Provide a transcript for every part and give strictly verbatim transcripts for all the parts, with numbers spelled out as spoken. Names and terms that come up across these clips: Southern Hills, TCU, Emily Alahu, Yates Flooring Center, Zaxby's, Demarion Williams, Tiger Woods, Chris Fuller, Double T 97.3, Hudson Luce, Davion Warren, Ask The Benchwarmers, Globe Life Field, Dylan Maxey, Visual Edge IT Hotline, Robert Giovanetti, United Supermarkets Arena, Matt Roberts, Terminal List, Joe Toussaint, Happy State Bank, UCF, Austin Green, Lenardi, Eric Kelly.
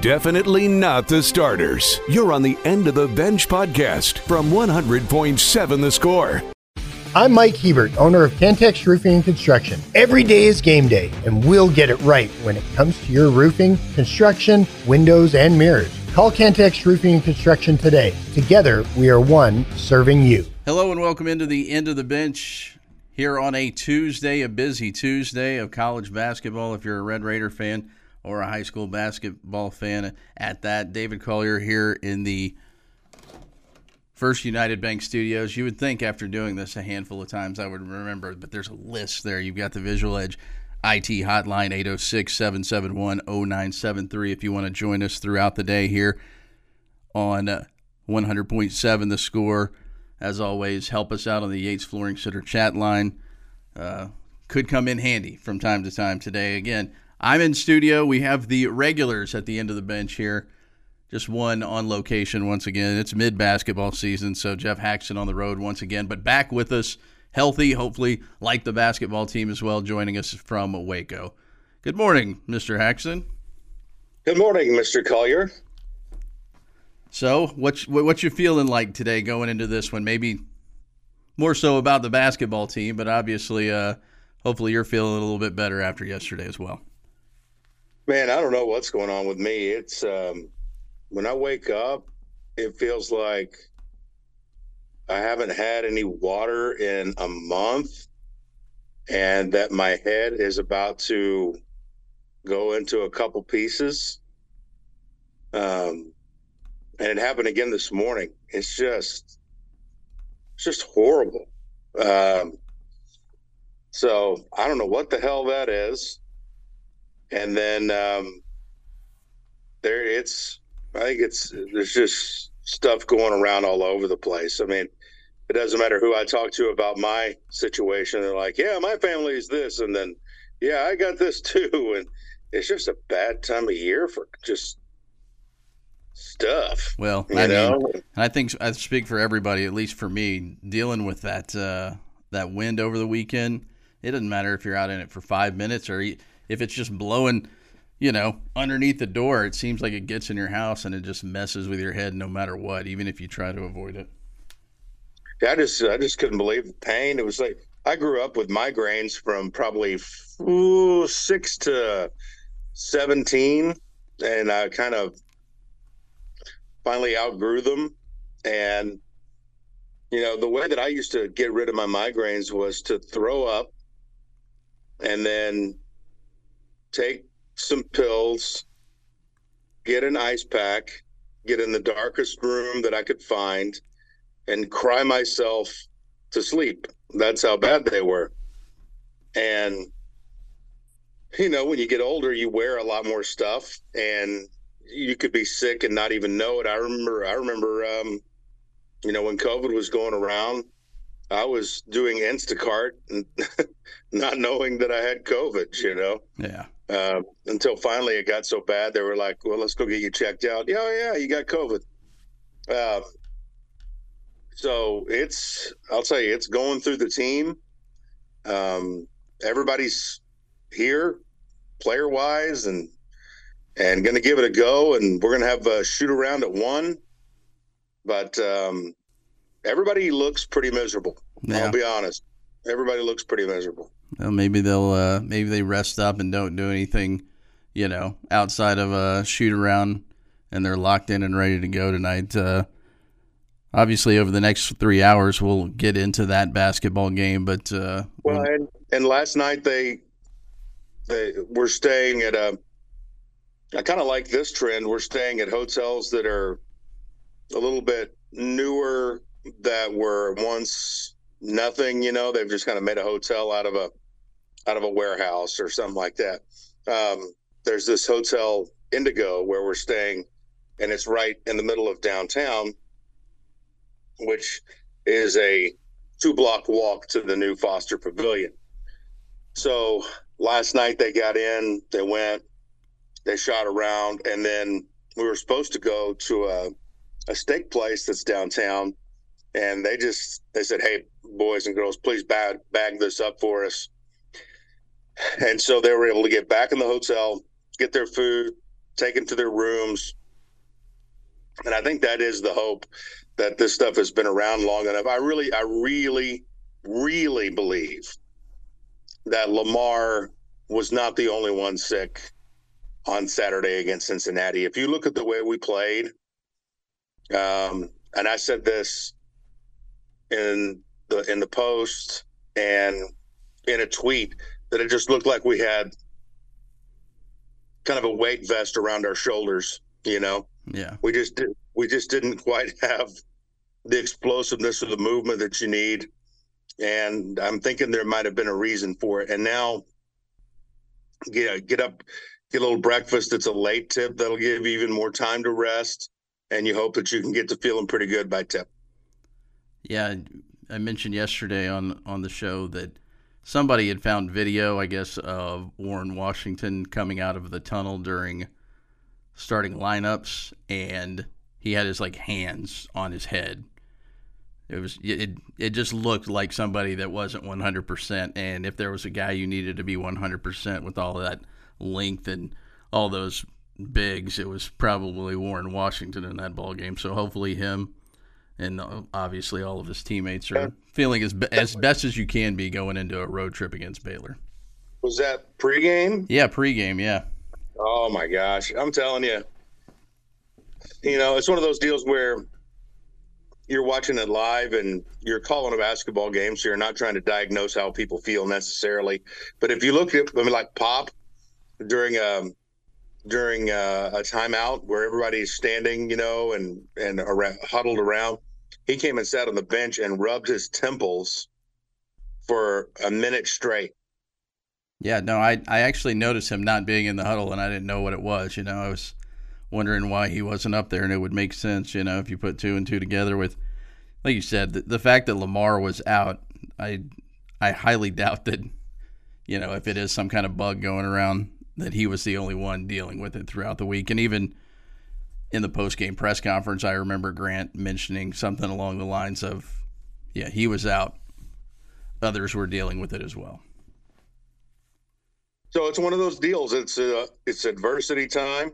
Definitely not the starters. You're on the End of the Bench podcast from one hundred point seven The Score. I'm Mike Hebert, owner of Cantex Roofing and Construction. Every day is game day, and we'll get it right when it comes to your roofing, construction, windows, and mirrors. Call Cantex Roofing and Construction today. Together, we are one serving you. Hello and welcome into the End of the Bench here on a Tuesday, a busy Tuesday of college basketball if you're a Red Raider fan or a high school basketball fan at that. David Collier here in the First United Bank Studios. You would think after doing this a handful of times I would remember, but there's a list there. You've got the Visual Edge I T Hotline, eight oh six, seven seven one, oh nine seven three if you want to join us throughout the day here on one hundred point seven The Score. As always, help us out on the Yates Flooring Center chat line. Uh, could come in handy from time to time today. Again, I'm in studio. We have the regulars at the End of the Bench here. Just one on location once again. It's mid-basketball season, so Geoff Haxton on the road once again. But back with us, healthy, hopefully, like the basketball team as well, joining us from Waco. Good morning, Mister Haxton. Good morning, Mister Collier. So what, what you feeling like today going into this one? Maybe more so about the basketball team, but obviously, uh, hopefully you're feeling a little bit better after yesterday as well. Man, I don't know what's going on with me. It's um, when I wake up, it feels like I haven't had any water in a month and that my head is about to go into a couple pieces. Um. And it happened again this morning. It's just, it's just horrible. Um, so I don't know what the hell that is. And then um, there, it's. I think it's. There's just stuff going around all over the place. I mean, it doesn't matter who I talk to about my situation. They're like, "Yeah, my family is this," and then, "Yeah, I got this too." And it's just a bad time of year for just. Stuff. Well, I know? mean, and I think I speak for everybody, at least for me, dealing with that uh, that wind over the weekend. It doesn't matter if you're out in it for five minutes or if it's just blowing, you know, underneath the door. It seems like it gets in your house and it just messes with your head no matter what, even if you try to avoid it. Yeah, I just I just couldn't believe the pain. It was like I grew up with migraines from probably ooh, six to seventeen, and I kind of. Finally outgrew them. And, you know, the way that I used to get rid of my migraines was to throw up and then take some pills, get an ice pack, get in the darkest room that I could find, and cry myself to sleep. That's how bad they were. And, you know, when you get older, you wear a lot more stuff, and you could be sick and not even know it. I remember, I remember, um, you know, when COVID was going around, I was doing Instacart and not knowing that I had COVID, you know? Yeah. Uh, until finally it got so bad. They were like, well, let's go get you checked out. Yeah. Yeah. You got COVID. Uh, so it's, I'll tell you, it's going through the team. Um, everybody's here player wise and, And going to give it a go, and we're going to have a shoot around at one. But um, everybody looks pretty miserable. Yeah. I'll be honest. Everybody looks pretty miserable. Well, maybe they'll uh, maybe they rest up and don't do anything, you know, outside of a shoot around, and they're locked in and ready to go tonight. Uh, obviously, over the next three hours, we'll get into that basketball game. But uh, well, and, and last night they they were staying at a. I kind of like this trend. We're staying at hotels that are a little bit newer that were once nothing, you know, they've just kind of made a hotel out of a, out of a warehouse or something like that. Um, there's this hotel Indigo where we're staying, and it's right in the middle of downtown, which is a two block walk to the new Foster Pavilion. So last night they got in, they went, they shot around, and then we were supposed to go to a, a steak place that's downtown, and they just they said, "Hey, boys and girls, please bag, bag this up for us." And so they were able to get back in the hotel, get their food, taken to their rooms. And I think that is the hope, that this stuff has been around long enough. I really, I really, really believe that Lamar was not the only one sick on Saturday against Cincinnati. If you look at the way we played, um, and I said this in the in the post and in a tweet, that it just looked like we had kind of a weight vest around our shoulders, you know? Yeah. We just did, we just didn't quite have the explosiveness of the movement that you need. And I'm thinking there might have been a reason for it. And now, yeah, get up, get a little breakfast. It's a late tip. That'll give you even more time to rest. And you hope that you can get to feeling pretty good by tip. Yeah, I mentioned yesterday on on the show that somebody had found video, I guess, of Warren Washington coming out of the tunnel during starting lineups, and he had his like hands on his head. It was it it just looked like somebody that wasn't one hundred percent. And if there was a guy you needed to be one hundred percent with all that length and all those bigs, it was probably Warren Washington in that ball game. So hopefully him and obviously all of his teammates are feeling as as best as you can be going into a road trip against Baylor. Was that pregame? Yeah, pregame. Yeah. Oh my gosh, I'm telling you, you know, it's one of those deals where you're watching it live and you're calling a basketball game, so you're not trying to diagnose how people feel necessarily. But if you look at, I mean, like Pop during a during a, a timeout where everybody's standing, you know, and and around, huddled around, he came and sat on the bench and rubbed his temples for a minute straight. Yeah, no, I I actually noticed him not being in the huddle, and I didn't know what it was. You know, I was wondering why he wasn't up there, and it would make sense, you know, if you put two and two together with, like you said, the, the fact that Lamar was out. I I highly doubt that, you know, if it is some kind of bug going around, that he was the only one dealing with it throughout the week. And even in the post-game press conference, I remember Grant mentioning something along the lines of, yeah, he was out. Others were dealing with it as well. So it's one of those deals. It's uh, it's adversity time.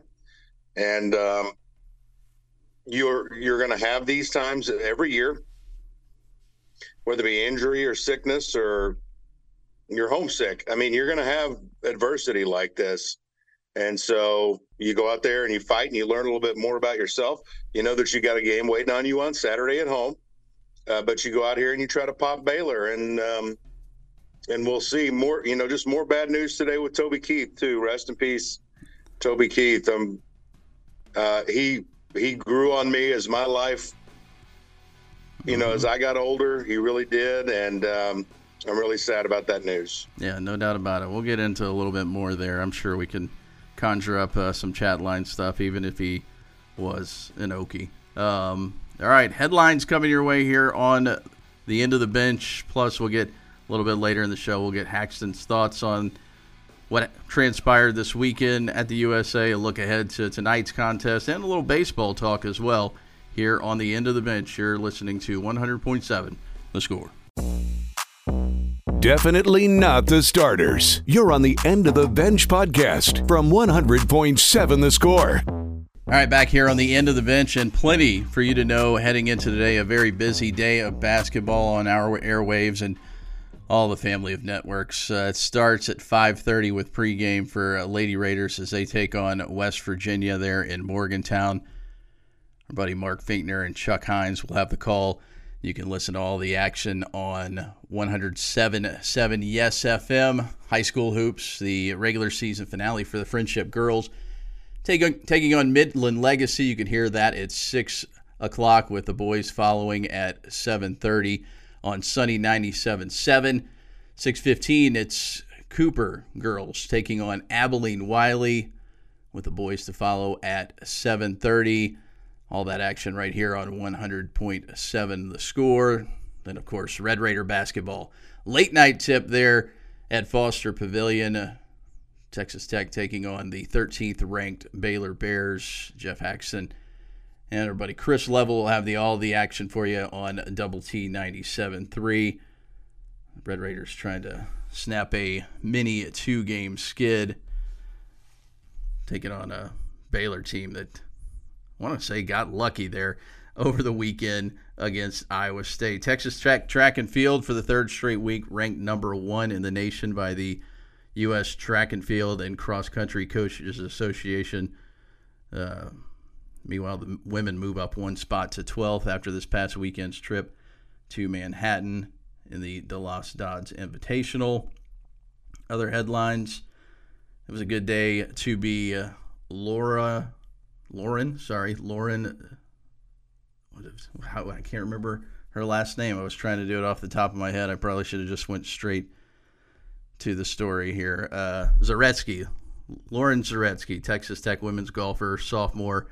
And um, you're you're going to have these times every year, whether it be injury or sickness or you're homesick. I mean, you're going to have adversity like this. And so you go out there and you fight and you learn a little bit more about yourself. You know that you got a game waiting on you on Saturday at home, uh, but you go out here and you try to pop Baylor. And um, and we'll see more, you know, just more bad news today with Toby Keith, too. Rest in peace, Toby Keith. Um. Uh, he he grew on me as my life, you know, as I got older. He really did, and um, I'm really sad about that news. Yeah, no doubt about it. We'll get into a little bit more there. I'm sure we can conjure up uh, some chat line stuff, even if he was an Okie. Um, all right, headlines coming your way here on the end of the bench. Plus, we'll get a little bit later in the show, we'll get Haxton's thoughts on what transpired this weekend at the U S A, a look ahead to tonight's contest, and a little baseball talk as well here on the end of the bench. You're listening to one hundred point seven The Score. Definitely not the starters. You're on the end of the bench podcast from one hundred point seven The Score. All right, back here on the end of the bench, and plenty for you to know heading into today, a very busy day of basketball on our airwaves and all the family of networks. Uh, it starts at five thirty with pregame for uh, Lady Raiders as they take on West Virginia there in Morgantown. Our buddy Mark Finkner and Chuck Hines will have the call. You can listen to all the action on one oh seven point seven Yes F M. High school hoops, the regular season finale for the Friendship Girls, take on, taking on Midland Legacy. You can hear that at six o'clock with the boys following at seven thirty. On Sunny ninety-seven point seven, six fifteen, it's Cooper girls taking on Abilene Wiley with the boys to follow at seven thirty. All that action right here on one hundred point seven The Score. Then, of course, Red Raider basketball. Late night tip there at Foster Pavilion. Texas Tech taking on the thirteenth-ranked Baylor Bears. Geoff Haxton and everybody, Chris Level will have the all the action for you on Double T ninety-seven point three. Red Raiders trying to snap a mini two-game skid, taking on a Baylor team that I want to say got lucky there over the weekend against Iowa State. Texas Tech track and field for the third straight week ranked number one in the nation by the U S Track and Field and Cross Country Coaches Association. Uh, meanwhile, the women move up one spot to twelfth after this past weekend's trip to Manhattan in the DeLos Dodds Invitational. Other headlines, it was a good day to be uh, Laura, Lauren, sorry, Lauren, what is, how, I can't remember her last name. I was trying to do it off the top of my head. I probably should have just went straight to the story here. Uh, Zaretsky, Lauren Zaretsky, Texas Tech women's golfer, sophomore,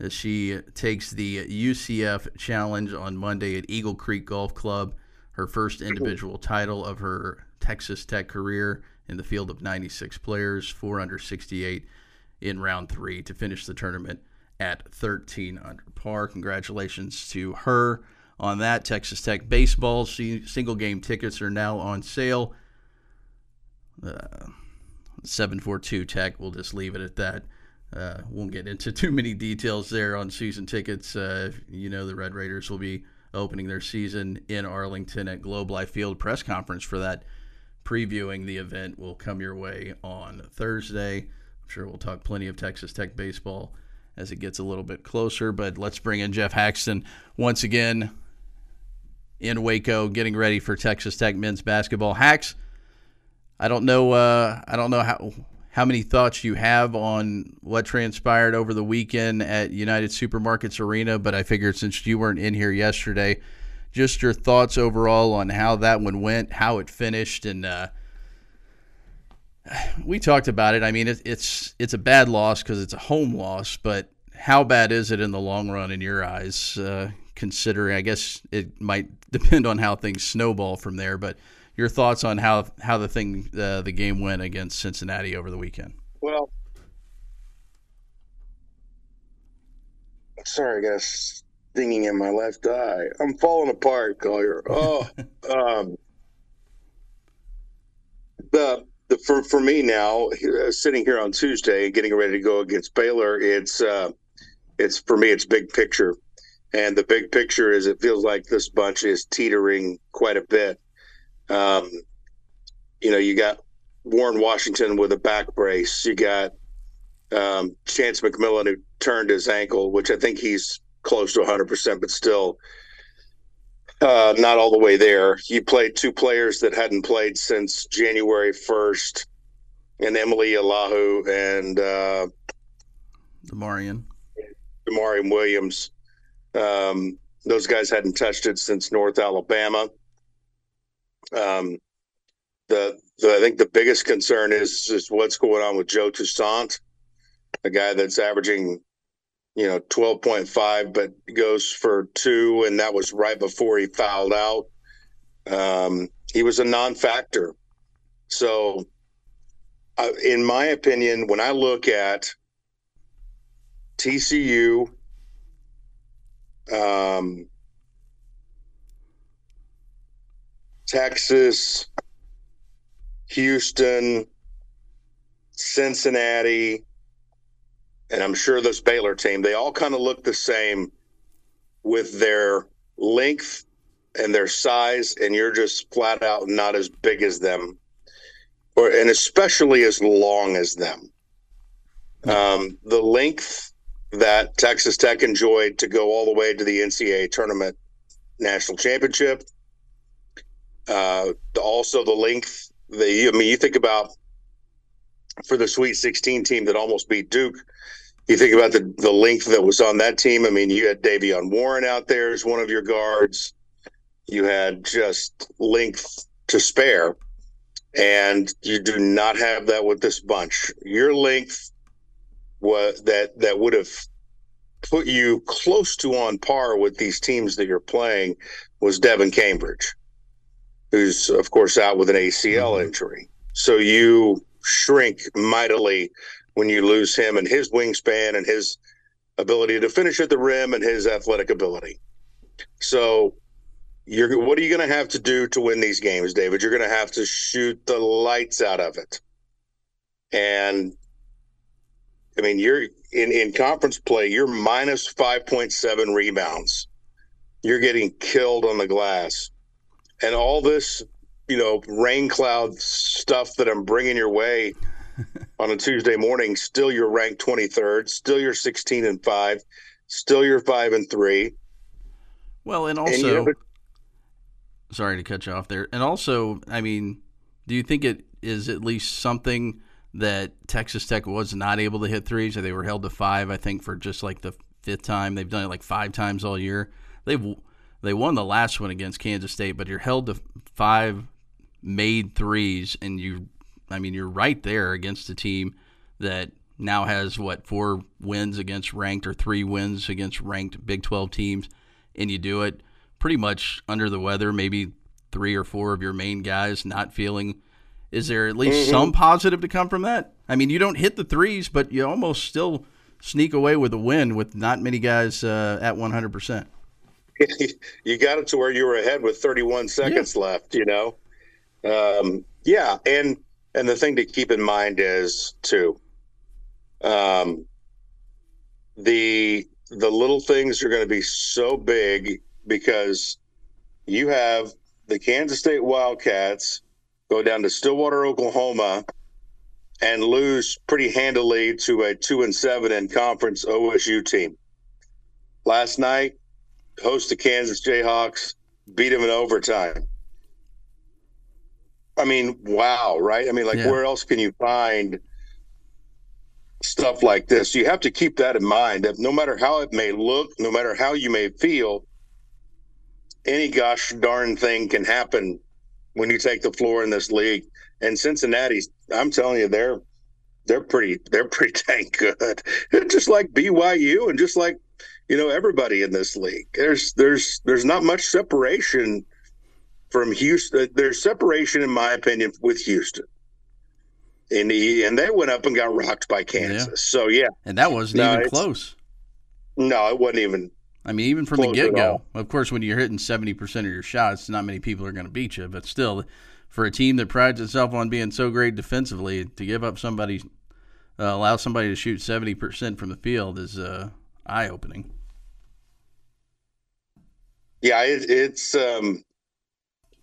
as she takes the U C F Challenge on Monday at Eagle Creek Golf Club, her first individual title of her Texas Tech career in the field of ninety-six players, four under sixty-eight in round three to finish the tournament at thirteen under par. Congratulations to her on that. Texas Tech baseball single-game tickets are now on sale. Uh, seven four two Tech, we'll just leave it at that. Uh, won't get into too many details there on season tickets. Uh, you know, the Red Raiders will be opening their season in Arlington at Globe Life Field. Press conference for that previewing the event will come your way on Thursday. I'm sure we'll talk plenty of Texas Tech baseball as it gets a little bit closer, but let's bring in Geoff Haxton once again in Waco, getting ready for Texas Tech men's basketball. Hax, I don't know. Uh, I don't know how how many thoughts you have on what transpired over the weekend at United Supermarkets Arena, but I figured since you weren't in here yesterday, just your thoughts overall on how that one went, how it finished, and uh, we talked about it. I mean, it, it's it's a bad loss because it's a home loss, but how bad is it in the long run in your eyes? Uh, considering, I guess it might depend on how things snowball from there, but your thoughts on how how the thing uh, the game went against Cincinnati over the weekend? Well, sorry, I got a stinging in my left eye. I'm falling apart, Collier. Oh, um, the the for for me now, sitting here on Tuesday and getting ready to go against Baylor, it's uh, it's for me, it's big picture, and the big picture is it feels like this bunch is teetering quite a bit. Um, you know, you got Warren Washington with a back brace. You got um, Chance McMillan, who turned his ankle, which I think he's close to one hundred percent, but still uh, not all the way there. You played two players that hadn't played since January first, and Emily Alahu and uh, Demarion. Demarion Williams. Um, those guys hadn't touched it since North Alabama. Um, the, the I think the biggest concern is, is what's going on with Joe Toussaint, a guy that's averaging, you know, twelve point five, but goes for two, and that was right before he fouled out. Um, he was a non-factor. So, uh, in my opinion, when I look at T C U, um, Texas, Houston, Cincinnati, and I'm sure this Baylor team, they all kind of look the same with their length and their size, and you're just flat out not as big as them, or and especially as long as them. Um, the length that Texas Tech enjoyed to go all the way to the N C A A tournament national championship, Uh, also the length, the, I mean, you think about for the Sweet sixteen team that almost beat Duke, you think about the, the length that was on that team. I mean, you had Davion Warren out there as one of your guards. You had just length to spare, and you do not have that with this bunch. Your length was that, that would have put you close to on par with these teams that you're playing was Devin Cambridge, who's, of course, out with an A C L injury. So you shrink mightily when you lose him and his wingspan and his ability to finish at the rim and his athletic ability. So you're, what are you going to have to do to win these games, David? You're going to have to shoot the lights out of it. And I mean, you're in, in conference play, you're minus five point seven rebounds. You're getting killed on the glass. And all this, you know, rain cloud stuff that I'm bringing your way on a Tuesday morning, still you're ranked twenty-third, still you're sixteen and five, still you're five and three. Well, and also, and you know, sorry to cut you off there. And also, I mean, do you think it is at least something that Texas Tech was not able to hit threes? They were held to five, I think, for just like the fifth time. They've done it like five times all year. They've they won the last one against Kansas State, but you're held to five made threes, and you, I mean, you're right there against a team that now has, what, four wins against ranked or three wins against ranked Big twelve teams, and you do it pretty much under the weather, maybe three or four of your main guys not feeling. Is there at least mm-hmm. some positive to come from that? I mean, you don't hit the threes, but you almost still sneak away with a win with not many guys uh, at one hundred percent. You got it to where you were ahead with thirty-one seconds yeah. left, you know? Um, yeah, and and the thing to keep in mind is, too, um, the the little things are going to be so big because you have the Kansas State Wildcats go down to Stillwater, Oklahoma, and lose pretty handily to a two and seven in conference O S U team. Last night, host the Kansas Jayhawks, beat them in overtime. I mean, wow, right? I mean, like, yeah. where else can you find stuff like this? You have to keep that in mind, that no matter how it may look, no matter how you may feel, any gosh darn thing can happen when you take the floor in this league. And Cincinnati's, I'm telling you, they're they're pretty they're pretty dang good. Just like B Y U and just like, you know, everybody in this league. There's there's there's not much separation from Houston. There's separation, in my opinion, with Houston. And the and they went up and got rocked by Kansas. Yeah. So yeah, and that wasn't no, even close. No, it wasn't even. I mean, even from the get-go, of course, when you're hitting seventy percent of your shots, not many people are going to beat you. But still, for a team that prides itself on being so great defensively, to give up somebody, uh, allow somebody to shoot seventy percent from the field is uh, eye-opening. Yeah, it, it's um,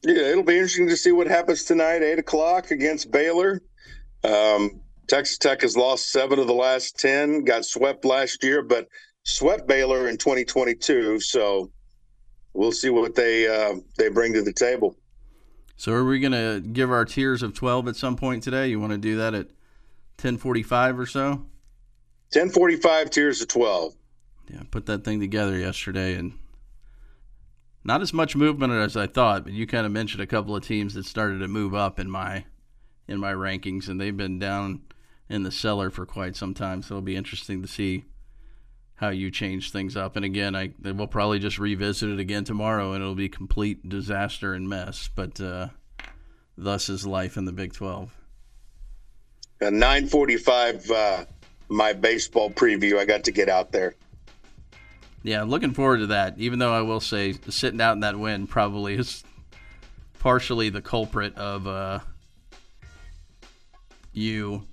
yeah, it'll be interesting to see what happens tonight, eight o'clock against Baylor. Um, Texas Tech has lost seven of the last ten, got swept last year, but swept Baylor in twenty twenty-two, so we'll see what they uh, they bring to the table. So are we going to give our tiers of twelve at some point today? You want to do that at ten forty-five or so? ten forty-five, tiers of twelve. Yeah, put that thing together yesterday, and not as much movement as I thought, but you kind of mentioned a couple of teams that started to move up in my in my rankings, and they've been down in the cellar for quite some time, so it'll be interesting to see how you change things up. And again, I we'll probably just revisit it again tomorrow, and it'll be complete disaster and mess. But uh, thus is life in the Big twelve. At nine forty-five, uh, my baseball preview, I got to get out there. Yeah, looking forward to that, even though I will say sitting out in that wind probably is partially the culprit of uh, you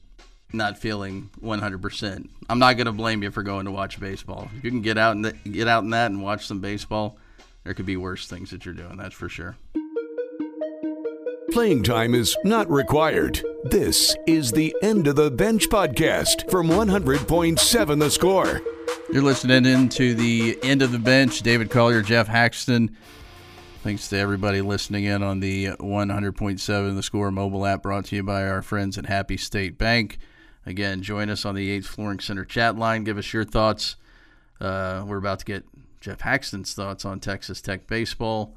not feeling one hundred percent. I'm not going to blame you for going to watch baseball. If you can get out and th- get out in that and watch some baseball, there could be worse things that you're doing, that's for sure. Playing time is not required. This is the End of the Bench podcast from one hundred point seven The Score. You're listening in to the End of the Bench. David Collier, Geoff Haxton. Thanks to everybody listening in on the one hundred point seven The Score mobile app, brought to you by our friends at Happy State Bank. Again, join us on the Yates Flooring Center chat line. Give us your thoughts. Uh, we're about to get Geoff Haxton's thoughts on Texas Tech baseball.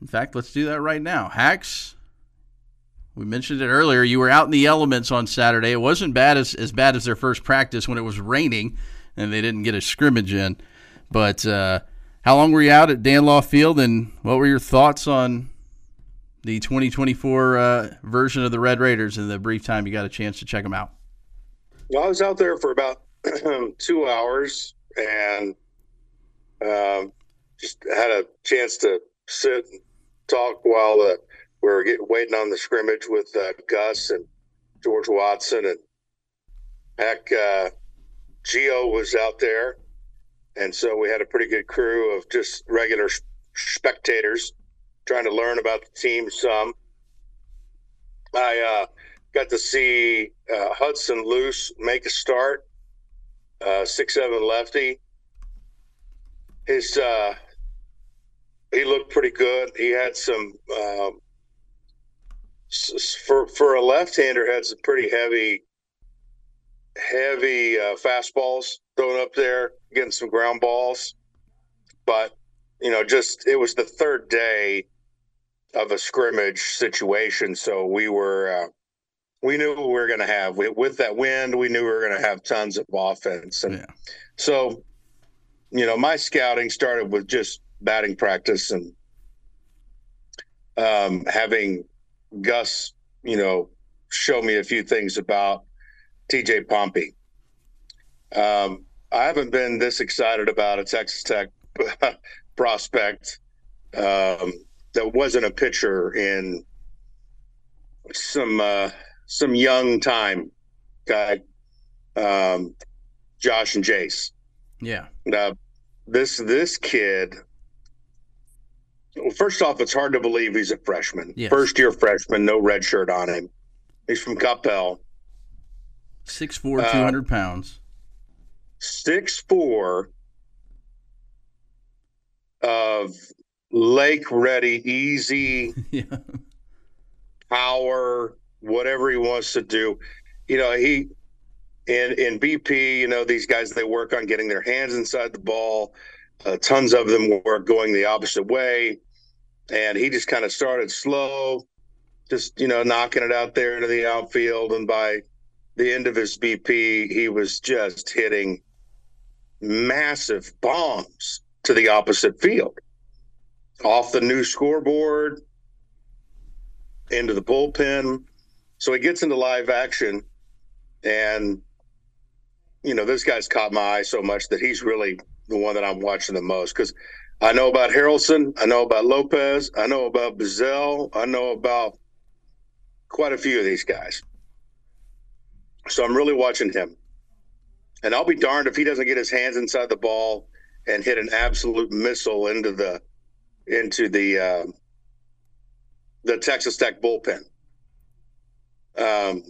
In fact, let's do that right now. Hax, we mentioned it earlier. You were out in the elements on Saturday. It wasn't bad as, as bad as their first practice when it was raining and they didn't get a scrimmage in. But uh, how long were you out at Dan Law Field, and what were your thoughts on the twenty twenty-four uh, version of the Red Raiders in the brief time you got a chance to check them out? Well, I was out there for about two hours and um, just had a chance to sit and talk while uh, we were getting, waiting on the scrimmage with uh, Gus and George Watson and Heck, uh, Geo was out there, and so we had a pretty good crew of just regular sh- spectators trying to learn about the team some. I uh, got to see uh, Hudson Luce make a start, uh, six seven lefty. His uh, he looked pretty good. He had some uh, for for a left-hander, had some pretty heavy. heavy uh, fastballs thrown up there, getting some ground balls. But, you know, just it was the third day of a scrimmage situation, so we were uh, we knew what we were going to have. We, with that wind, we knew we were going to have tons of offense. And yeah. So, you know, my scouting started with just batting practice and um, having Gus, you know, show me a few things about T J Pompey. Um, I haven't been this excited about a Texas Tech prospect um, that wasn't a pitcher in some uh, some young time guy, um, Josh and Jace. Yeah. Now, this this kid. Well, first off, it's hard to believe he's a freshman. Yes. First year freshman, no red shirt on him. He's from Coppell. six four, two hundred uh, pounds. six four of lake ready, easy, yeah. Power, whatever he wants to do. You know, he in in B P, you know, these guys, they work on getting their hands inside the ball. Uh, tons of them were going the opposite way. And he just kind of started slow, just, you know, knocking it out there into the outfield. And by the end of his B P, he was just hitting massive bombs to the opposite field, off the new scoreboard, into the bullpen. So he gets into live action, and, you know, this guy's caught my eye so much that he's really the one that I'm watching the most, because I know about Harrelson, I know about Lopez, I know about Bazell, I know about quite a few of these guys. So I'm really watching him. And I'll be darned if he doesn't get his hands inside the ball and hit an absolute missile into the into the uh, the Texas Tech bullpen. Um,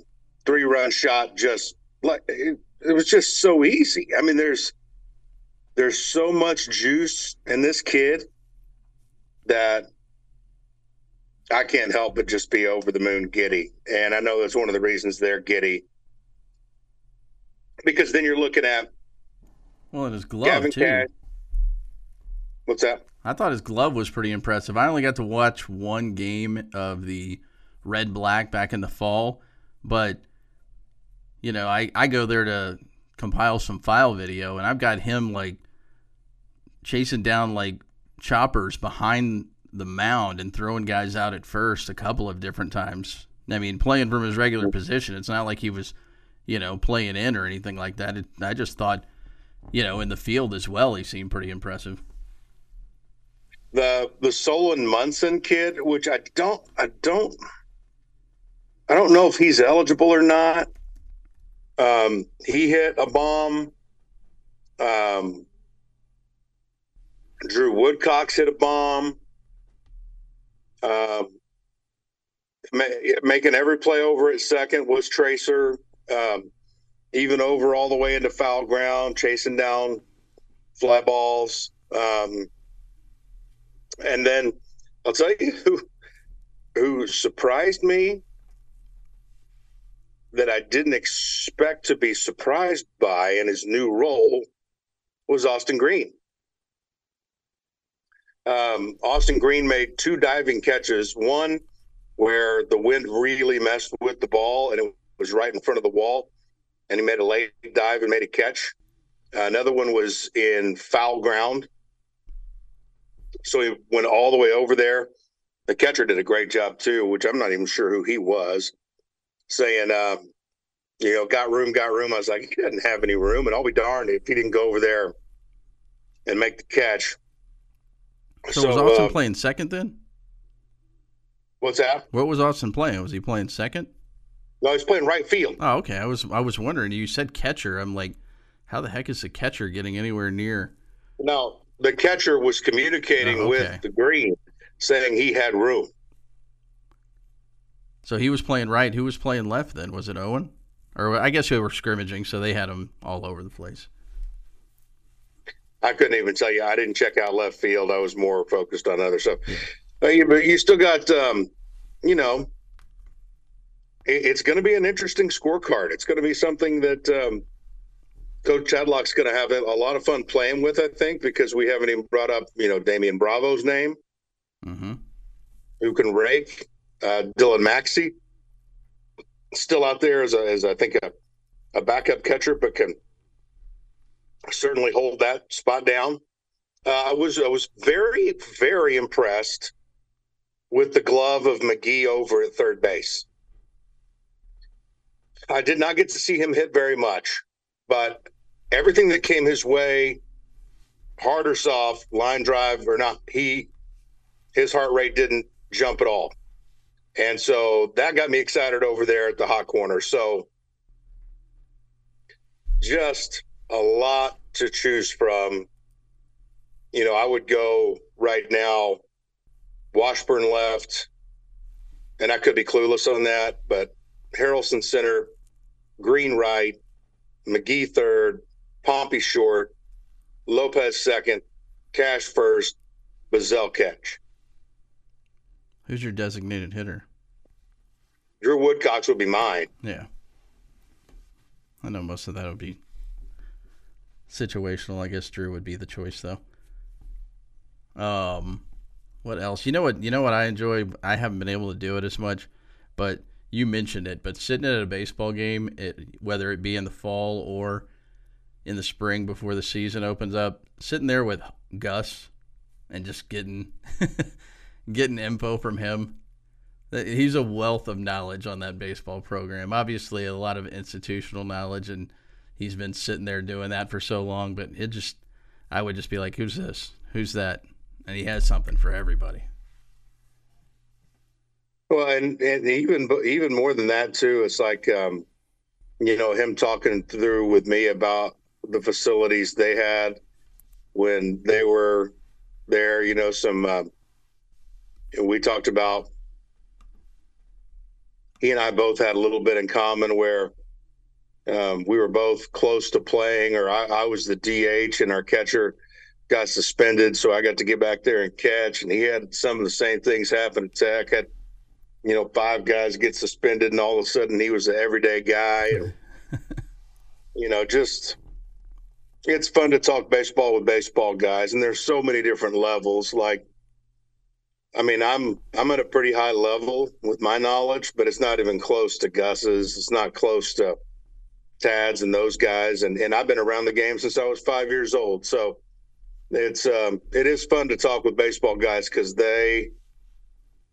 three-run shot, just like it, it was just so easy. I mean, there's there's so much juice in this kid that I can't help but just be over the moon giddy. And I know that's one of the reasons they're giddy. Because then you're looking at, well, and his glove Gavin too. Cash. What's that? I thought his glove was pretty impressive. I only got to watch one game of the Red Black back in the fall, but you know, I, I go there to compile some file video, and I've got him like chasing down like choppers behind the mound and throwing guys out at first a couple of different times. I mean, playing from his regular position, it's not like he was, you know, playing in or anything like that. It, I just thought, you know, in the field as well, he seemed pretty impressive. The the Solon Munson kid, which I don't, I don't, I don't know if he's eligible or not. Um, he hit a bomb. Um, Drew Woodcox hit a bomb. Um, making every play over at second was Tracer. Um, even over all the way into foul ground, chasing down fly balls. Um, and then I'll tell you who, who surprised me that I didn't expect to be surprised by in his new role was Austin Green. Um, Austin Green made two diving catches, one where the wind really messed with the ball and it was right in front of the wall, and he made a late dive and made a catch. Uh, another one was in foul ground. So he went all the way over there. The catcher did a great job too, which I'm not even sure who he was, saying, uh, you know, got room, got room. I was like, he didn't have any room, and I'll be darned if he didn't go over there and make the catch. So, so was Austin uh, playing second then? What's that? What was Austin playing? Was he playing second? No, he's playing right field. Oh, okay. I was I was wondering. You said catcher. I'm like, how the heck is the catcher getting anywhere near? No, the catcher was communicating oh, okay. with the green, saying he had room. So he was playing right. Who was playing left then? Was it Owen? Or I guess they were scrimmaging, so they had him all over the place. I couldn't even tell you. I didn't check out left field. I was more focused on other stuff. Yeah. But you, but you still got, um, you know, it's going to be an interesting scorecard. It's going to be something that um, Coach Chadlock's going to have a lot of fun playing with, I think, because we haven't even brought up, you know, Damian Bravo's name, mm-hmm. who can rake. Uh, Dylan Maxey, still out there as, a, as I think, a, a backup catcher, but can certainly hold that spot down. Uh, I was I was very, very impressed with the glove of McGee over at third base. I did not get to see him hit very much, but everything that came his way, hard or soft, line drive or not, he his heart rate didn't jump at all. And so that got me excited over there at the hot corner. So just a lot to choose from. You know, I would go right now, Washburn left, and I could be clueless on that, but Harrelson center, Green right, McGee third, Pompey short, Lopez second, Cash first, Bazell catch. Who's your designated hitter? Drew Woodcox would be mine. Yeah. I know most of that would be situational. I guess Drew would be the choice, though. Um, what else? You know what? You know what I enjoy? I haven't been able to do it as much, but you mentioned it. But sitting at a baseball game, it, whether it be in the fall or in the spring before the season opens up, sitting there with Gus and just getting – getting info from him. He's a wealth of knowledge on that baseball program. Obviously, a lot of institutional knowledge, and he's been sitting there doing that for so long, but it just, I would just be like, who's this? Who's that? And he has something for everybody. Well, and, and even even more than that, too, it's like, um, you know, him talking through with me about the facilities they had when they were there, you know, some uh, – we talked about, he and I both had a little bit in common where um, we were both close to playing, or I, I was the D H and our catcher got suspended, so I got to get back there and catch, and he had some of the same things happen at Tech. Had, you know, five guys get suspended, and all of a sudden he was the everyday guy. And, you know, just it's fun to talk baseball with baseball guys, and there's so many different levels, like, I mean, I'm I'm at a pretty high level with my knowledge, but it's not even close to Gus's. It's not close to Tad's and those guys. And and I've been around the game since I was five years old. So it's um, it is fun to talk with baseball guys because they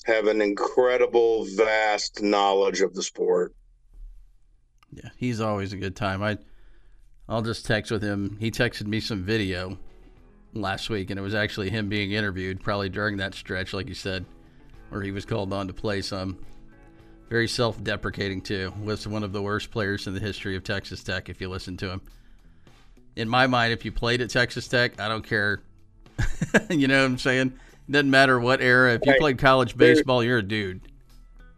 have an incredible, vast knowledge of the sport. Yeah, he's always a good time. I I'll just text with him. He texted me some video last week, and it was actually him being interviewed probably during that stretch, like you said, where he was called on to play some. Very self-deprecating, too. Was one of the worst players in the history of Texas Tech, if you listen to him. In my mind, if you played at Texas Tech, I don't care. You know what I'm saying? It doesn't matter what era. If you hey, played college baseball, dude, you're a dude.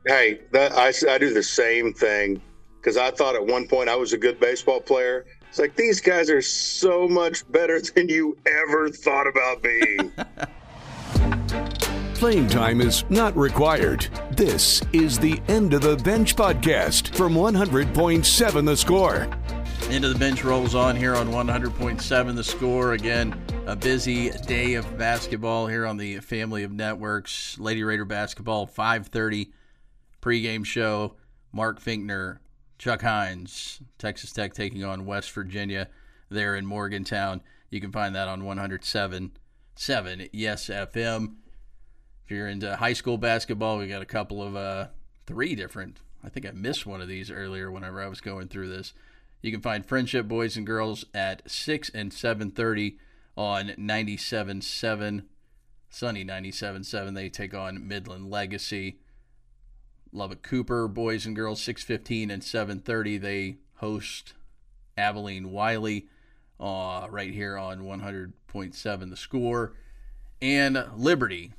Hey, that, I, I do the same thing because I thought at one point I was a good baseball player. It's like, these guys are so much better than you ever thought about being. Playing time is not required. This is the End of the Bench podcast from one hundred point seven The Score. End of the Bench rolls on here on one hundred point seven The Score. Again, a busy day of basketball here on the Family of Networks. Lady Raider basketball, five thirty pregame show. Mark Finkner, Chuck Hines, Texas Tech taking on West Virginia there in Morgantown. You can find that on one oh seven point seven Yes F M. If you're into high school basketball, we got a couple of uh, three different. I think I missed one of these earlier whenever I was going through this. You can find Friendship Boys and Girls at six and seven thirty on ninety-seven point seven, Sunny ninety-seven point seven. They take on Midland Legacy. Lubbock Cooper boys and girls, six fifteen and seven thirty. They host Abilene Wiley uh, right here on one hundred point seven The Score. And Liberty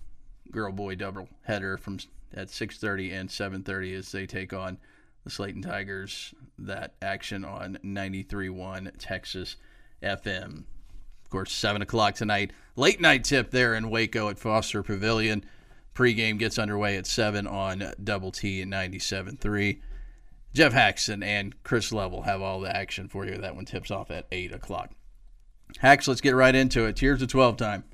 girl boy double header from at six thirty and seven thirty as they take on the Slayton Tigers. That action on ninety-three point one Texas F M. Of course, seven o'clock tonight, late night tip there in Waco at Foster Pavilion. Pre-game gets underway at seven on Double T ninety-seven point three. Geoff Haxton and Chris Lovell have all the action for you. That one tips off at eight o'clock. Hax, let's get right into it. Tiers of twelve time.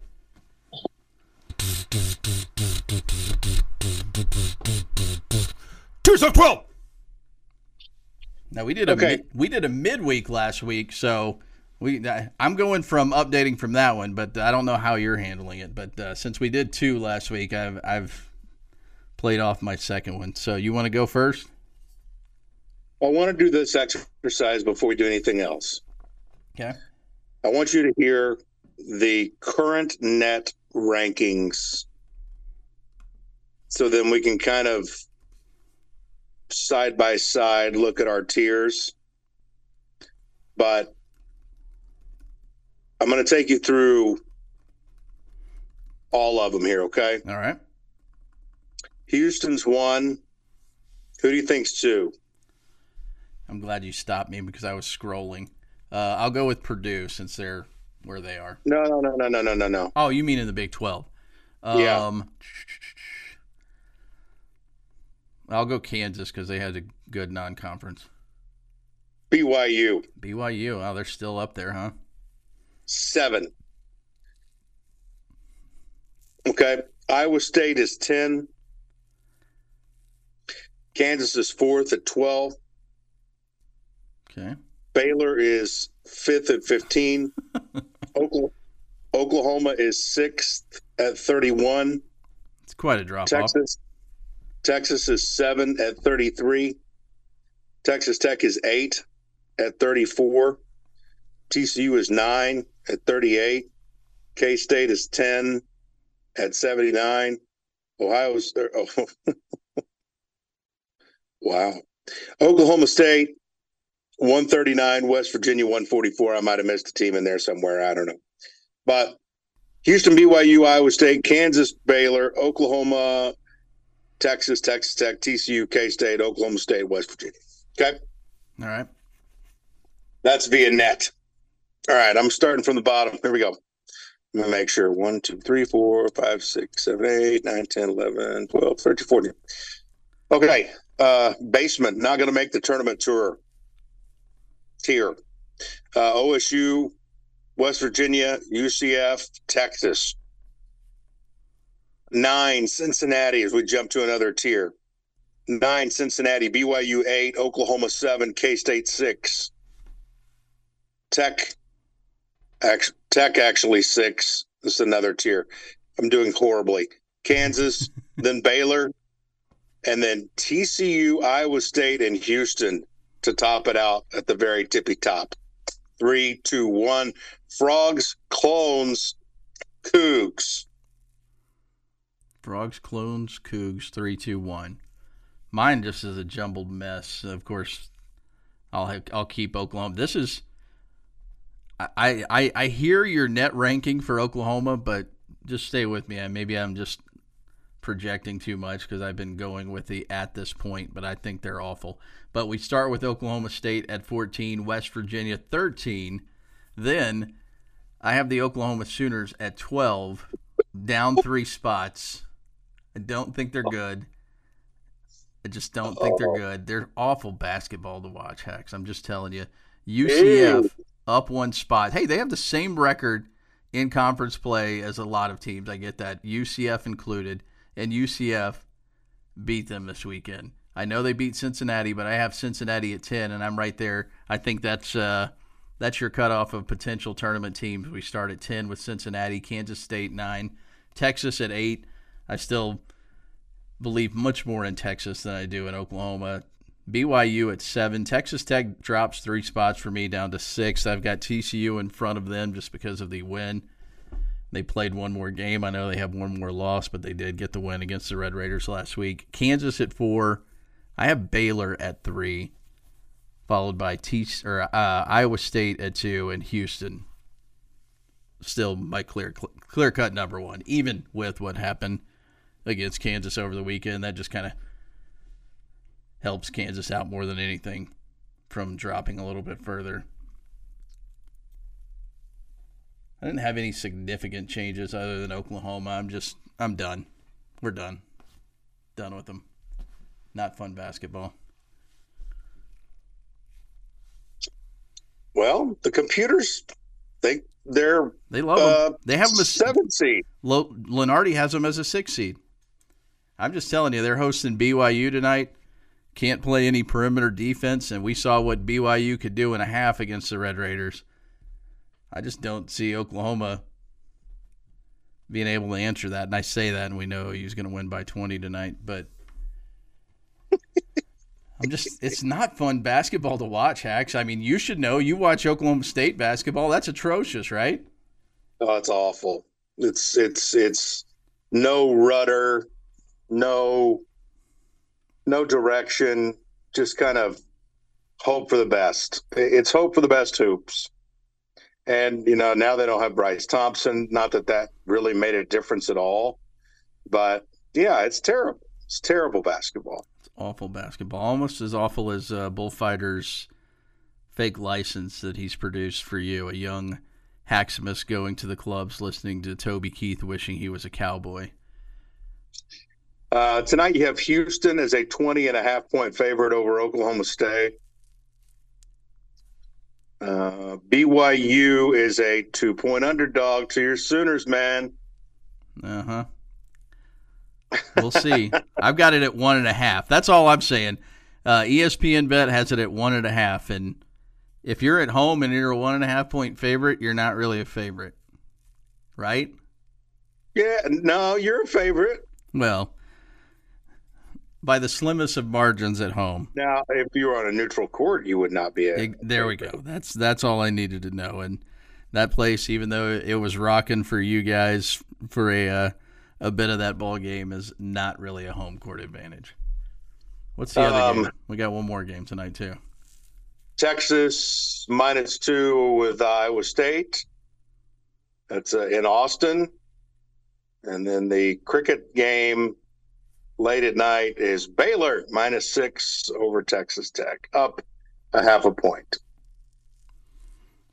Tiers of twelve! Now, we did a, okay. we did a midweek last week, so... We, I'm going from updating from that one, but I don't know how you're handling it. But uh, since we did two last week, I've I've played off my second one. So you want to go first? I want to do this exercise before we do anything else. Okay. I want you to hear the current net rankings, so then we can kind of side by side look at our tiers. But I'm going to take you through all of them here, okay? All right. Houston's one. Who do you think's two? I'm glad you stopped me because I was scrolling. Uh, I'll go with Purdue since they're where they are. No, no, no, no, no, no, no, no. Oh, you mean in the Big twelve. Um, yeah. I'll go Kansas because they had a good non-conference. B Y U. B Y U. Oh, they're still up there, huh? Seven. Okay. Iowa State is ten. Kansas is fourth at twelve. Okay. Baylor is fifth at fifteen. Oklahoma is sixth at thirty-one. It's quite a drop Texas, off. Texas is seven at thirty-three. Texas Tech is eight at thirty-four. T C U is nine at thirty-eight. K-State is ten at seventy-nine. Ohio's – oh. Wow. Oklahoma State, one thirty-nine. West Virginia, one forty-four. I might have missed a team in there somewhere. I don't know. But Houston, B Y U, Iowa State, Kansas, Baylor, Oklahoma, Texas, Texas Tech, T C U, K-State, Oklahoma State, West Virginia. Okay? All right. That's via net. All right, I'm starting from the bottom. Here we go. I'm going to make sure. one, two, three, four, five, six, seven, eight, nine, ten, eleven, twelve, thirteen, fourteen. Okay, uh, basement, not going to make the tournament tour. Tier. Uh, O S U, West Virginia, U C F, Texas. Nine, Cincinnati, as we jump to another tier. Nine, Cincinnati, B Y U, eight, Oklahoma, seven, K-State, six. Tech. Tech actually six. This is another tier. I'm doing horribly. Kansas, then Baylor, and then T C U, Iowa State, and Houston to top it out at the very tippy top. Three, two, one. Frogs, Clones, Cougs. Frogs, Clones, Cougs, three, two, one. Mine just is a jumbled mess. Of course, I'll have, I'll keep Oklahoma. This is. I, I, I hear your net ranking for Oklahoma, but just stay with me. Maybe I'm just projecting too much because I've been going with the at this point, but I think they're awful. But we start with Oklahoma State at fourteen, West Virginia thirteen. Then I have the Oklahoma Sooners at twelve, down three spots. I don't think they're good. I just don't think they're good. They're awful basketball to watch, Hacks. I'm just telling you. U C F. Up one spot. Hey, they have the same record in conference play as a lot of teams. I get that. U C F included. And U C F beat them this weekend. I know they beat Cincinnati, but I have Cincinnati at ten, and I'm right there. I think that's uh, that's your cutoff of potential tournament teams. We start at ten with Cincinnati, Kansas State nine, Texas at eight. I still believe much more in Texas than I do in Oklahoma. B Y U at seven. Texas Tech drops three spots for me down to six. I've got T C U in front of them just because of the win. They played one more game. I know they have one more loss, but they did get the win against the Red Raiders last week. Kansas at four. I have Baylor at three, followed by T or uh, Iowa State at two, and Houston still my clear clear cut number one, even with what happened against Kansas over the weekend. That just kind of helps Kansas out more than anything from dropping a little bit further. I didn't have any significant changes other than Oklahoma. I'm just, I'm done. We're done. Done with them. Not fun basketball. Well, the computers think they're they love uh, them. They have them as seven seed. Lenardi has them as a six seed. I'm just telling you, they're hosting B Y U tonight. Can't play any perimeter defense, and we saw what B Y U could do in a half against the Red Raiders. I just don't see Oklahoma being able to answer that, and I say that, and we know he's going to win by twenty tonight, but I'm just, it's not fun basketball to watch, Hax. I mean, you should know. You watch Oklahoma State basketball. That's atrocious, right? Oh, it's awful. It's, it's, it's no rudder, no, no direction, just kind of hope for the best. It's hope for the best hoops. And, you know, now they don't have Bryce Thompson. Not that that really made a difference at all. But, yeah, it's terrible. It's terrible basketball. It's awful basketball. Almost as awful as uh, Bullfighter's fake license that he's produced for you, a young Haximus going to the clubs listening to Toby Keith wishing he was a Cowboy. Uh, tonight you have Houston as a twenty and a half point favorite over Oklahoma State. Uh, B Y U is a two-point underdog to your Sooners, man. Uh-huh. We'll see. I've got it at one and a half. That's all I'm saying. Uh, E S P N Bet has it at one and a half, and if you're at home and you're a one and a half point favorite, you're not really a favorite, right? Yeah, no, you're a favorite. Well, by the slimmest of margins at home. Now, if you were on a neutral court, you would not be a it, there we go. That's that's all I needed to know. And that place, even though it was rocking for you guys for a uh, a bit of that ball game, is not really a home court advantage. What's the other um, game? We got one more game tonight, too. Texas minus two with Iowa State. That's uh, in Austin. And then the cricket game late at night is Baylor minus six over Texas Tech, up a half a point.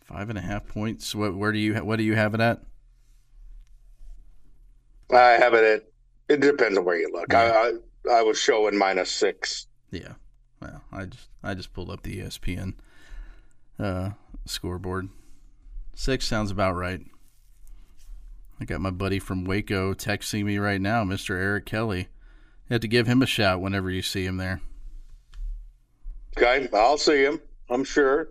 Five and a half points. What? Where do you? What do you have it at? I have it at. It depends on where you look. Yeah. I, I I was showing minus six. Yeah. Well, I just I just pulled up the E S P N uh, scoreboard. Six sounds about right. I got my buddy from Waco texting me right now, Mister Eric Kelly. You have to give him a shout whenever you see him there. Okay, I'll see him, I'm sure.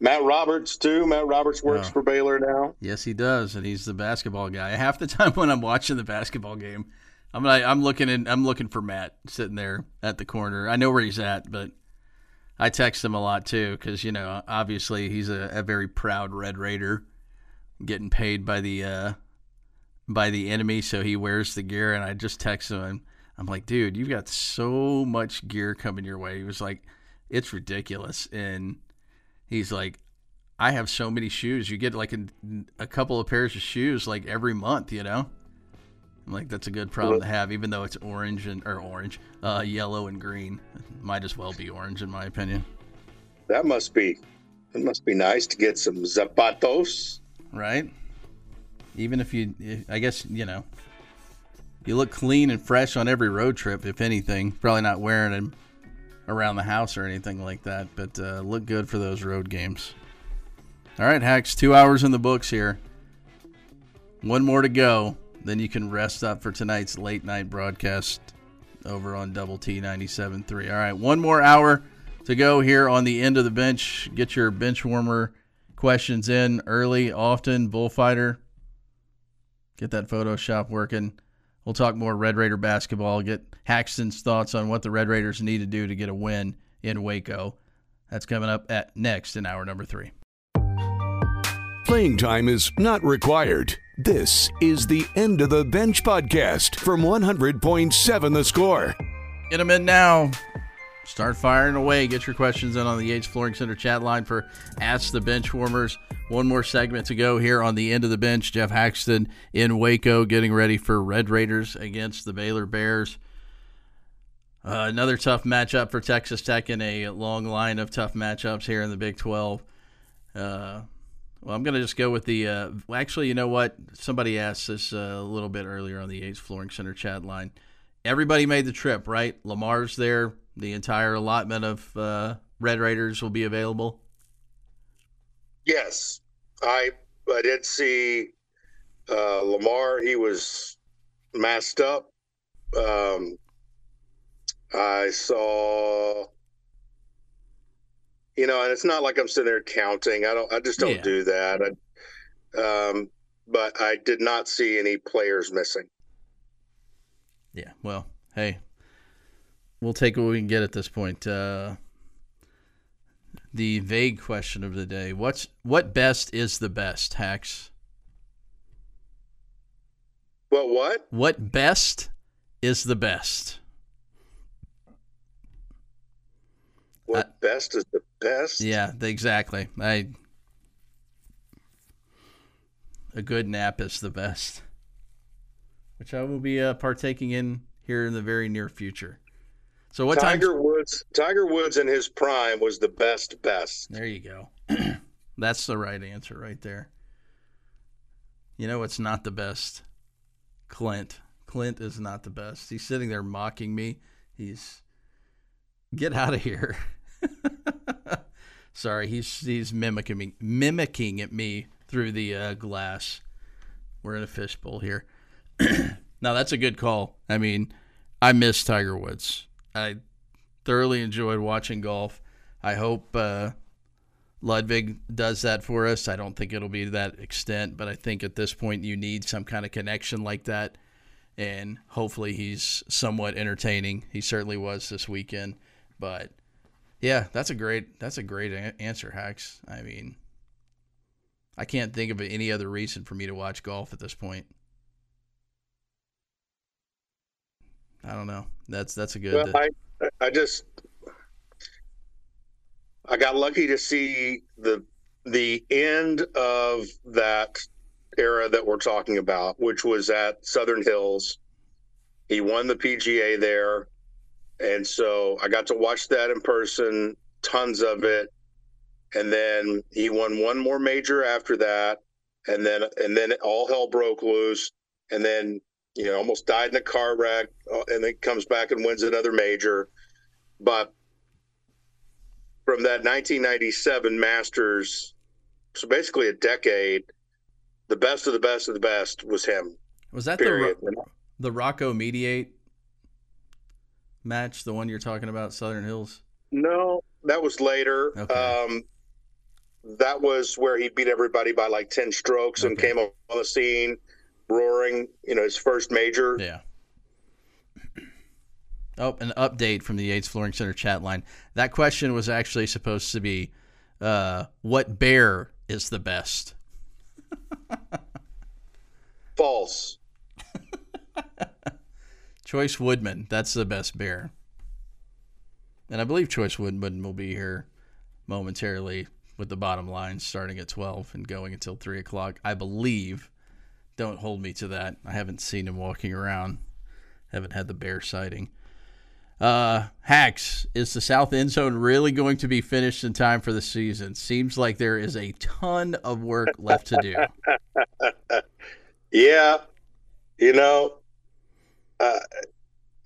Matt Roberts, too. Matt Roberts works oh. for Baylor now. Yes, he does, and he's the basketball guy. Half the time when I'm watching the basketball game, I'm like, I'm looking in, I'm looking for Matt sitting there at the corner. I know where he's at, but I text him a lot, too, because, you know, obviously he's a, a very proud Red Raider getting paid by the uh, – by the enemy, so he wears the gear, and I just text him. And I'm like, dude, you've got so much gear coming your way. He was like, it's ridiculous. And he's like, I have so many shoes. You get like a, a couple of pairs of shoes like every month, you know? I'm like, that's a good problem to have, even though it's orange and or orange, uh, yellow and green. It might as well be orange, in my opinion. That must be, it must be nice to get some zapatos. Right? Even if you, I guess, you know, you look clean and fresh on every road trip, if anything. Probably not wearing them around the house or anything like that, but uh, look good for those road games. All right, Hacks, two hours in the books here. One more to go, then you can rest up for tonight's late-night broadcast over on Double T ninety-seven point three. All right, one more hour to go here on the end of the bench. Get your bench warmer questions in early, often, Bullfighter. Get that Photoshop working. We'll talk more Red Raider basketball. Get Haxton's thoughts on what the Red Raiders need to do to get a win in Waco. That's coming up at next in hour number three. Playing time is not required. This is the End of the Bench podcast from one hundred point seven The Score. Get them in now. Start firing away. Get your questions in on the Yates Flooring Center chat line for Ask the Benchwarmers. One more segment to go here on the end of the bench. Geoff Haxton in Waco getting ready for Red Raiders against the Baylor Bears. Uh, another tough matchup for Texas Tech in a long line of tough matchups here in the Big twelve. Uh, well, I'm going to just go with the uh, – actually, you know what? Somebody asked this uh, a little bit earlier on the Yates Flooring Center chat line. Everybody made the trip, right? Lamar's there. The entire allotment of uh, Red Raiders will be available? Yes. I, I did see uh, Lamar. He was masked up. Um, I saw, you know, and it's not like I'm sitting there counting. I don't. I just don't yeah. do that. I, um, but I did not see any players missing. Yeah, well, hey. We'll take what we can get at this point. Uh, the vague question of the day: What's what best is the best, Hax? What what? What best is the best? What uh, best is the best? Yeah, exactly. I a good nap is the best, which I will be uh, partaking in here in the very near future. So what Tiger time's... Woods Tiger Woods in his prime was the best best. There you go. That's the right answer right there. You know what's not the best? Clint. Clint is not the best. He's sitting there mocking me. He's get out of here. Sorry, he's he's mimicking me, mimicking at me through the uh, glass. We're in a fishbowl here. Now that's a good call. I mean, I miss Tiger Woods. I thoroughly enjoyed watching golf. I hope uh, Ludwig does that for us. I don't think it'll be to that extent, but I think at this point you need some kind of connection like that, and hopefully he's somewhat entertaining. He certainly was this weekend. But, yeah, that's a great that's a great a- answer, Hax. I mean, I can't think of any other reason for me to watch golf at this point. I don't know. That's that's a good. Well, I, I just I got lucky to see the the end of that era that we're talking about, which was at Southern Hills. He won the P G A there, and so I got to watch that in person, tons of it. And then he won one more major after that, and then and then all hell broke loose, and then. You know, almost died in a car wreck, and then comes back and wins another major. But from that nineteen ninety-seven Masters, so basically a decade, the best of the best of the best was him. Was that the, the Rocco Mediate match, the one you're talking about, Southern Hills? No, that was later. Okay. Um, that was where he beat everybody by like ten strokes, okay. And came on the scene. Roaring, you know, his first major. Yeah. Oh, an update from the Yates Flooring Center chat line. That question was actually supposed to be, uh, what bear is the best? False. Choice Woodman. That's the best bear. And I believe Choice Woodman will be here momentarily with the bottom line starting at twelve and going until three o'clock, I believe. Don't hold me to that. I haven't seen him walking around. Haven't had the bear sighting. Uh, Hax, is the south end zone really going to be finished in time for the season? Seems like there is a ton of work left to do. Yeah. You know, uh,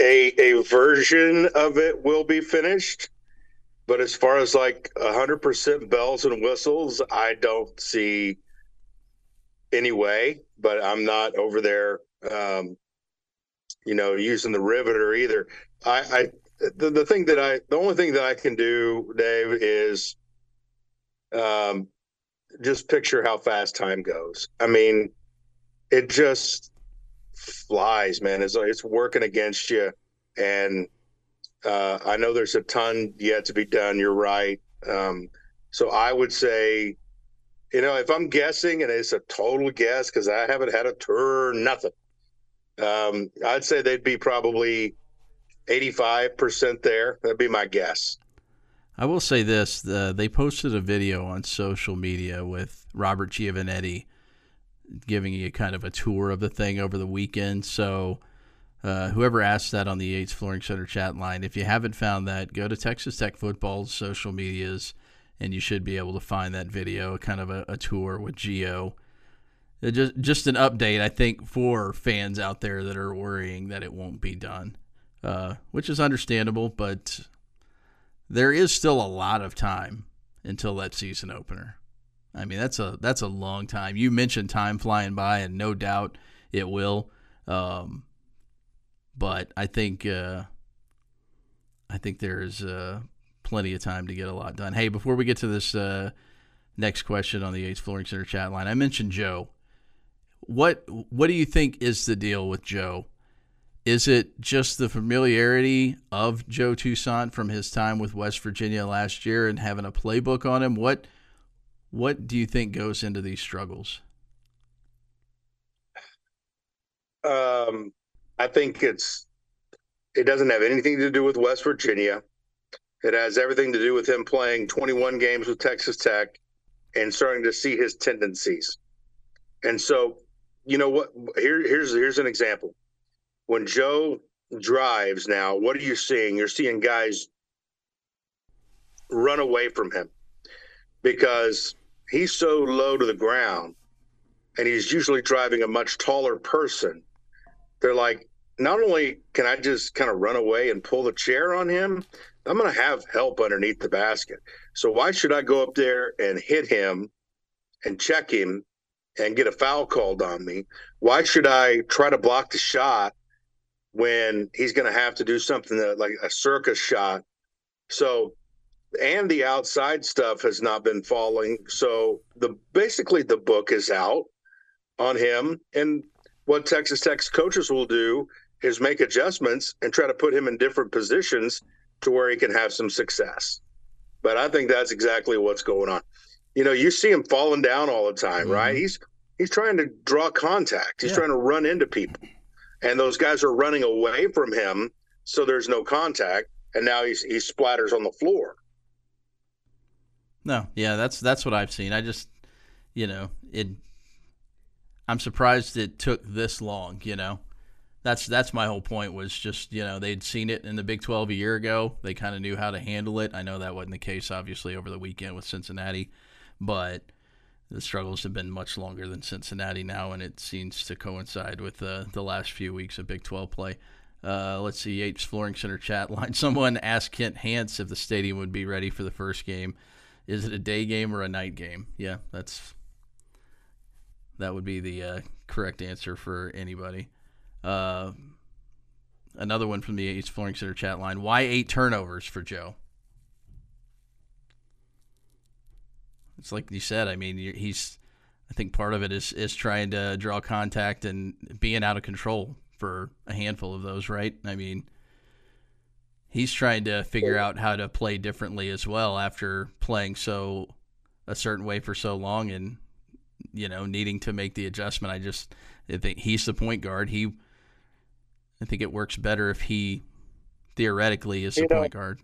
a a version of it will be finished. But as far as like one hundred percent bells and whistles, I don't see any way. But I'm not over there, um, you know, using the riveter either. I, I the, the thing that I, the only thing that I can do, Dave, is um, just picture how fast time goes. I mean, it just flies, man. It's it's working against you, and uh, I know there's a ton yet to be done. You're right. Um, so I would say. You know, if I'm guessing, and it's a total guess because I haven't had a tour or nothing, um, I'd say they'd be probably eighty-five percent there. That'd be my guess. I will say this. The, they posted a video on social media with Robert Giovanetti giving you kind of a tour of the thing over the weekend. So uh, whoever asked that on the Yates Flooring Center chat line, if you haven't found that, go to Texas Tech football's social medias, and you should be able to find that video, kind of a, a tour with Gio. Just, just an update, I think, for fans out there that are worrying that it won't be done, uh, which is understandable, but there is still a lot of time until that season opener. I mean, that's a that's a long time. You mentioned time flying by, and no doubt it will. Um, but I think uh, I think there is uh, plenty of time to get a lot done. Hey, before we get to this uh, next question on the Yates Flooring Center chat line, I mentioned Joe. What what do you think is the deal with Joe? Is it just the familiarity of Joe Toussaint from his time with West Virginia last year and having a playbook on him? What What do you think goes into these struggles? Um, I think it's it doesn't have anything to do with West Virginia. It has everything to do with him playing twenty-one games with Texas Tech and starting to see his tendencies. And so, you know what? Here, here's here's an example. When Joe drives now, what are you seeing? You're seeing guys run away from him, because he's so low to the ground and he's usually driving a much taller person. They're like, not only can I just kind of run away and pull the chair on him, I'm going to have help underneath the basket. So why should I go up there and hit him and check him and get a foul called on me? Why should I try to block the shot when he's going to have to do something that, like a circus shot? So, and the outside stuff has not been falling. So the basically the book is out on him. And what Texas Tech's coaches will do is make adjustments and try to put him in different positions to where he can have some success. But I think that's exactly what's going on. You know, you see him falling down all the time, mm-hmm. right? He's he's trying to draw contact. He's yeah. trying to run into people. And those guys are running away from him, so there's no contact. And now he's, he splatters on the floor. No, yeah, that's that's what I've seen. I just, you know, it. I'm surprised it took this long. You know, that's that's my whole point was just, you know, they'd seen it in the Big twelve a year ago. They kind of knew how to handle it. I know that wasn't the case, obviously, over the weekend with Cincinnati, but the struggles have been much longer than Cincinnati now, and it seems to coincide with uh, the last few weeks of Big twelve play. Uh, let's see, Yates Flooring Center chat line. Someone asked Kent Hance if the stadium would be ready for the first game. Is it a day game or a night game? Yeah, that's that would be the uh, correct answer for anybody. Uh, another one from the Yates Flooring Center chat line. Why eight turnovers for Joe? It's like you said. I mean, he's. I think part of it is is trying to draw contact and being out of control for a handful of those, right? I mean, he's trying to figure out how to play differently as well after playing so a certain way for so long and, you know, needing to make the adjustment. I just I think he's the point guard. He, I think it works better if he theoretically is the you know, point guard.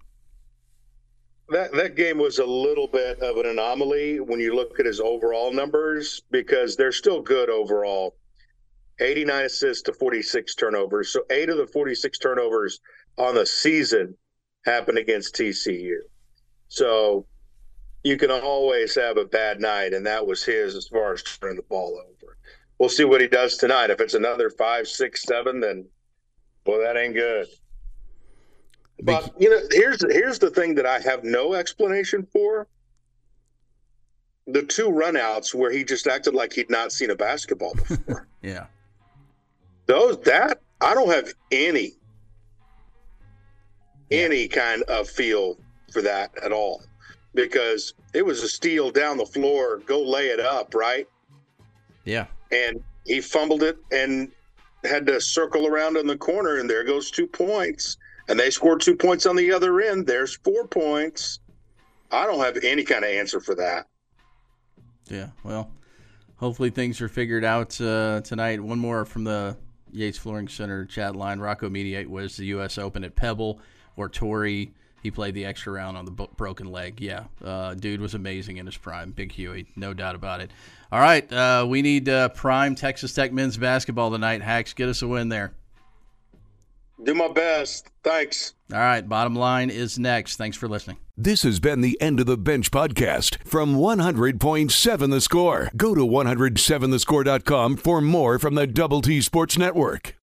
That, that game was a little bit of an anomaly when you look at his overall numbers, because they're still good overall. eighty-nine assists to forty-six turnovers. So eight of the forty-six turnovers on the season happened against T C U. So you can always have a bad night, and that was his as far as turning the ball over. We'll see what he does tonight. If it's another five, six, seven, then, well, that ain't good. But, you know, here's, here's the thing that I have no explanation for. The two runouts where he just acted like he'd not seen a basketball before. yeah. Those, that, I don't have any any kind of feel for that at all, because it was a steal down the floor, go lay it up, right? Yeah. And he fumbled it and had to circle around in the corner, and there goes two points. And they scored two points on the other end. There's four points. I don't have any kind of answer for that. Yeah, well, hopefully things are figured out uh, tonight. One more from the Yates Flooring Center chat line. Rocco Mediate was the U S Open at Pebble, or Torrey. He played the extra round on the broken leg. Yeah, uh, dude was amazing in his prime. Big Huey, no doubt about it. All right, uh, we need uh, prime Texas Tech men's basketball tonight. Hacks, get us a win there. Do my best. Thanks. All right, bottom line is next. Thanks for listening. This has been the End of the Bench podcast from one hundred point seven The Score. Go to one oh seven the score dot com for more from the Double T Sports Network.